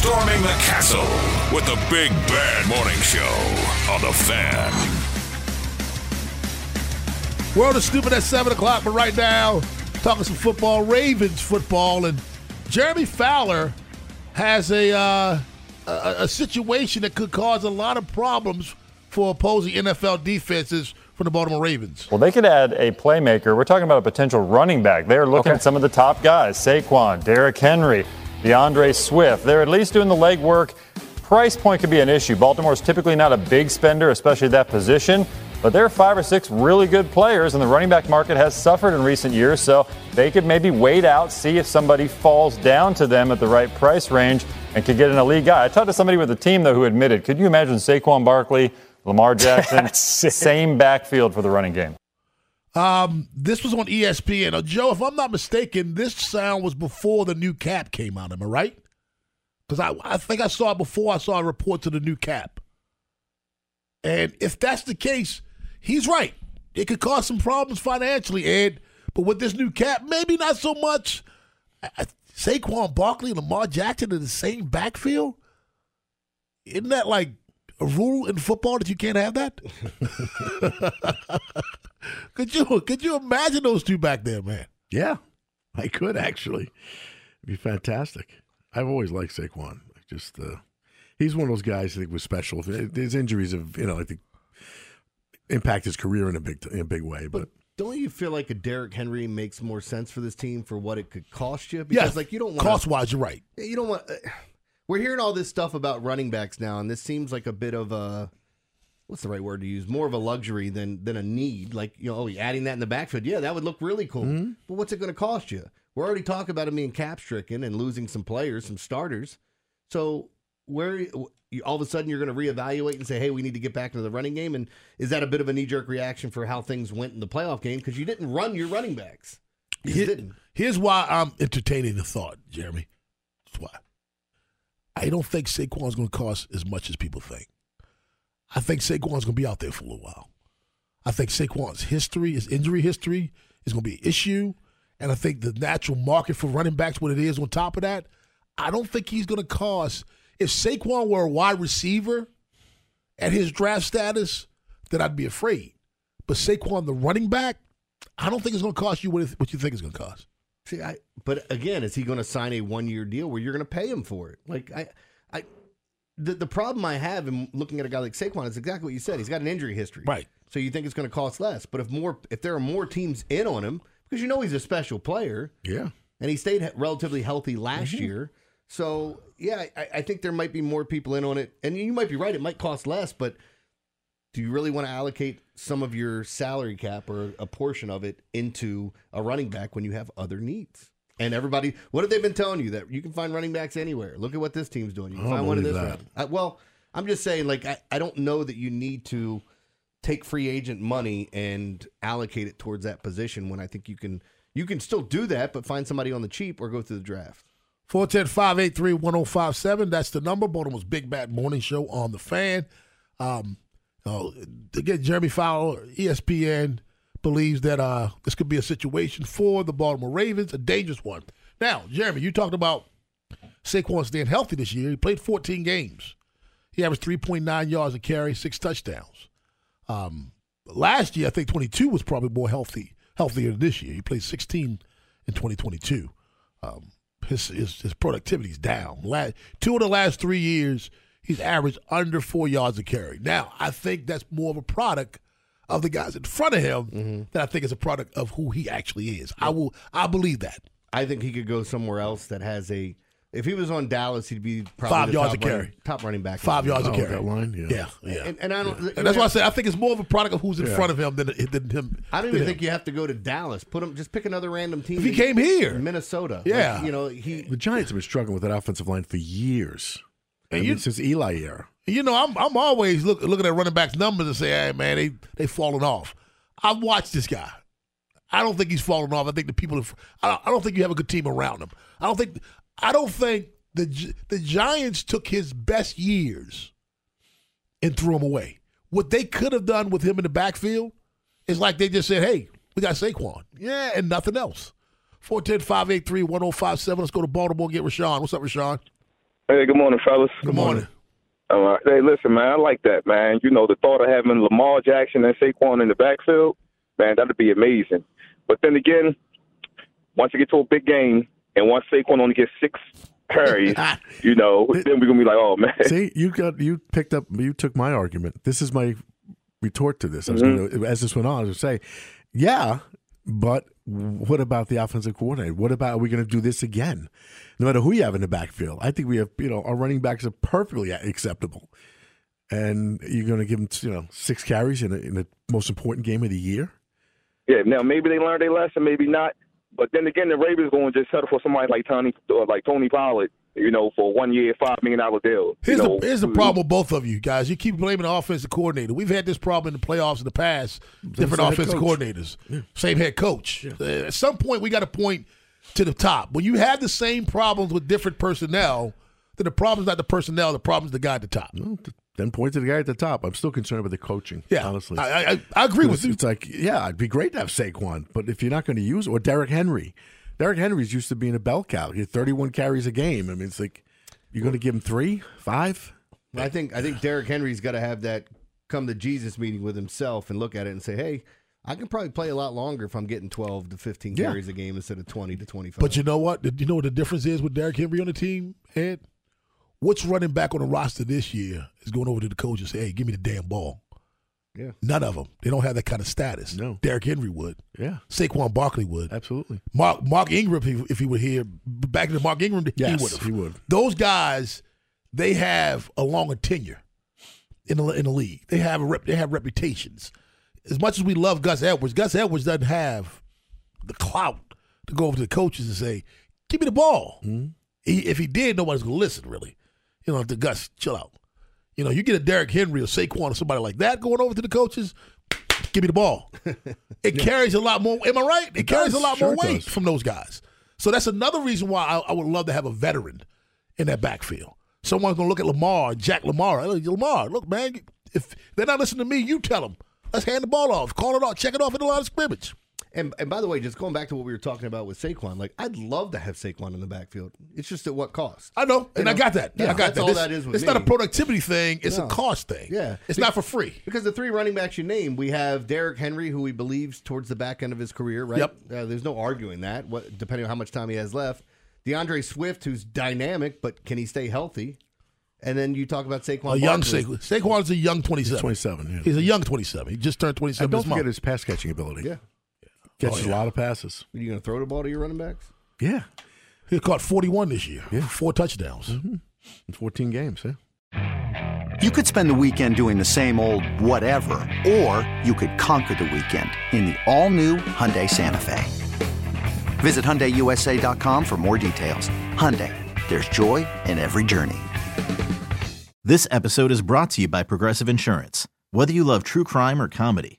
Storming the castle with the Big Bad Morning Show on The Fan. World is stupid at 7 o'clock, but right now, talking some football, Ravens football, and Jeremy Fowler has a situation that could cause a lot of problems for opposing NFL defenses from the Baltimore Ravens. Well, they could add a playmaker. We're talking about a potential running back. They're looking at some of the top guys, Saquon, Derrick Henry, DeAndre Swift. They're at least doing the legwork. Price point could be an issue. Baltimore's typically not a big spender, especially that position, but there are 5 or 6 really good players, and the running back market has suffered in recent years, so they could maybe wait out, see if somebody falls down to them at the right price range and could get an elite guy. I talked to somebody with a team, though, who admitted, could you imagine Saquon Barkley, Lamar Jackson, same backfield for the running game? This was on ESPN. Joe, if I'm not mistaken, this sound was before the new cap came out, am I right? Because I think I saw it before I saw a report to the new cap. And if that's the case, he's right. It could cause some problems financially, Ed. But with this new cap, maybe not so much. Saquon Barkley, Lamar Jackson in the same backfield? Isn't that like a rule in football that you can't have that? Could you imagine those two back there, man? Yeah, I could actually. It'd be fantastic. I've always liked Saquon. He's one of those guys I think was special. His injuries have, I think, impact his career in a big way, but. Don't you feel like a Derrick Henry makes more sense for this team for what it could cost you? Because you don't want cost-wise, you're right. You don't want. We're hearing all this stuff about running backs now, and this seems like a bit of a what's the right word to use? More of a luxury than a need. Like adding that in the backfield, that would look really cool. Mm-hmm. But what's it going to cost you? We're already talking about him being cap-stricken and losing some players, some starters. So where all of a sudden you're going to reevaluate and say, hey, we need to get back into the running game? And is that a bit of a knee-jerk reaction for how things went in the playoff game? Because you didn't run your running backs. Here's why I'm entertaining the thought, Jeremy. That's why. I don't think Saquon's going to cost as much as people think. I think Saquon's going to be out there for a little while. I think Saquon's history, his injury history, is going to be an issue. And I think the natural market for running backs, what it is on top of that, I don't think he's going to cost. If Saquon were a wide receiver at his draft status, then I'd be afraid. But Saquon, the running back, I don't think it's going to cost you what you think it's going to cost. See, but again, is he going to sign a one-year deal where you're going to pay him for it? Like the problem I have in looking at a guy like Saquon is exactly what you said. He's got an injury history, right? So you think it's going to cost less, but if there are more teams in on him, because he's a special player, and he stayed relatively healthy last year. So, I think there might be more people in on it. And you might be right. It might cost less, but do you really want to allocate some of your salary cap or a portion of it into a running back when you have other needs? And everybody, what have they been telling you? That you can find running backs anywhere. Look at what this team's doing. You can find one in this round. Well, I'm just saying, I don't know that you need to take free agent money and allocate it towards that position when I think you can still do that, but find somebody on the cheap or go through the draft. 410-583-1057. That's the number. Baltimore's Big Bad Morning Show on The Fan. Again, Jeremy Fowler, ESPN, believes that this could be a situation for the Baltimore Ravens, a dangerous one. Now, Jeremy, you talked about Saquon staying healthy this year. He played 14 games. He averaged 3.9 yards a carry, 6 touchdowns. Last year, I think 22 was probably more healthier than this year. He played 16 in 2022. His productivity's down. Two of the last 3 years, he's averaged under 4 yards a carry. Now, I think that's more of a product of the guys in front of him than I think it's a product of who he actually is. Yeah. I believe that. I think he could go somewhere else that has a – if he was on Dallas, he'd be probably 5 yards a carry. Top running back. 5 yards a carry. That line, yeah. And I don't. Yeah. And that's why I said I think it's more of a product of who's in front of him than him. I don't even think you have to go to Dallas. Put him. Just pick another random team. If he came here, Minnesota. Yeah, like, you know the Giants have been struggling with that offensive line for years. And since Eli era. You know, I'm always looking at running backs' numbers and say, hey, man, they falling off. I've watched this guy. I don't think he's falling off. I think the people – I don't think you have a good team around him. I don't think the Giants took his best years and threw him away. What they could have done with him in the backfield is like they just said, hey, we got Saquon. Yeah, and nothing else. 410-583-1057. Let's go to Baltimore and get Rashawn. What's up, Rashawn? Hey, good morning, fellas. Good morning. Hey, listen, man, I like that, man. You know, the thought of having Lamar Jackson and Saquon in the backfield, man, that would be amazing. But then again, once you get to a big game and once Saquon only gets 6 carries, you know, then we're going to be like, oh, man. See, you took my argument. This is my retort to this. I was gonna, as this went on, I was going to say, yeah, but what about the offensive coordinator? What about are we going to do this again? No matter who you have in the backfield, I think we have, you know, our running backs are perfectly acceptable. And you're going to give them, you know, 6 carries in the most important game of the year? Yeah, now maybe they learned their lesson, maybe not. But then again, the Ravens going to just settle for somebody like Tony Pollard, you know, for a 1 year, $5 million deal. Here's the problem with both of you guys. You keep blaming the offensive coordinator. We've had this problem in the playoffs in the past, different offensive coordinators. Yeah. Same head coach. Yeah. At some point, we got to point to the top. When you have the same problems with different personnel, then the problem's not the personnel, the problem's the guy at the top. No, then point to the guy at the top. I'm still concerned about the coaching, honestly. I agree with you. It's like, yeah, it'd be great to have Saquon, but if you're not going to use it, or Derrick Henry. Derrick Henry's used to being a bell cow. He had 31 carries a game. I mean, it's like you're going to give him 3, 5. Well, I think Derrick Henry's got to have that come to Jesus meeting with himself and look at it and say, hey, I can probably play a lot longer if I'm getting 12 to 15 carries a game instead of 20 to 25. But you know what? You know what the difference is with Derrick Henry on the team, Ed? What's running back on the roster this year is going over to the coach and say, hey, give me the damn ball. Yeah. None of them. They don't have that kind of status. No. Derrick Henry would. Yeah. Saquon Barkley would. Absolutely. Mark Ingram, if he were here, back to Mark Ingram, he would have. He would. Those guys, they have a longer tenure in the league. They have reputations. As much as we love Gus Edwards doesn't have the clout to go over to the coaches and say, give me the ball. Mm-hmm. If he did, nobody's going to listen, really. You know, if the Gus, chill out. You know, you get a Derrick Henry or Saquon or somebody like that going over to the coaches, give me the ball. It carries a lot more. Am I right? It carries a lot more weight from those guys. So that's another reason why I would love to have a veteran in that backfield. Someone's going to look at Lamar. Lamar, look, man, if they're not listening to me, you tell them. Let's hand the ball off, call it off, check it off in the line of scrimmage. And by the way, just going back to what we were talking about with Saquon, like I'd love to have Saquon in the backfield. It's just at what cost? I know, I got that. Yeah, I got that. All that is with it's me. Not a productivity thing; it's a cost thing. Yeah, it's not for free because the 3 running backs you named, we have Derrick Henry, who he believes towards the back end of his career, right? Yep. There's no arguing that. Depending on how much time he has left, DeAndre Swift, who's dynamic, but can he stay healthy? And then you talk about Saquon. Saquon's a young 27. He's 27. Yeah. He's a young 27. He just turned 27. And don't forget his pass catching ability. Yeah. Catches a lot of passes. Are you going to throw the ball to your running backs? Yeah. He caught 41 this year. Yeah. 4 touchdowns. Mm-hmm. In 14 games, yeah. You could spend the weekend doing the same old whatever, or you could conquer the weekend in the all-new Hyundai Santa Fe. Visit HyundaiUSA.com for more details. Hyundai, there's joy in every journey. This episode is brought to you by Progressive Insurance. Whether you love true crime or comedy,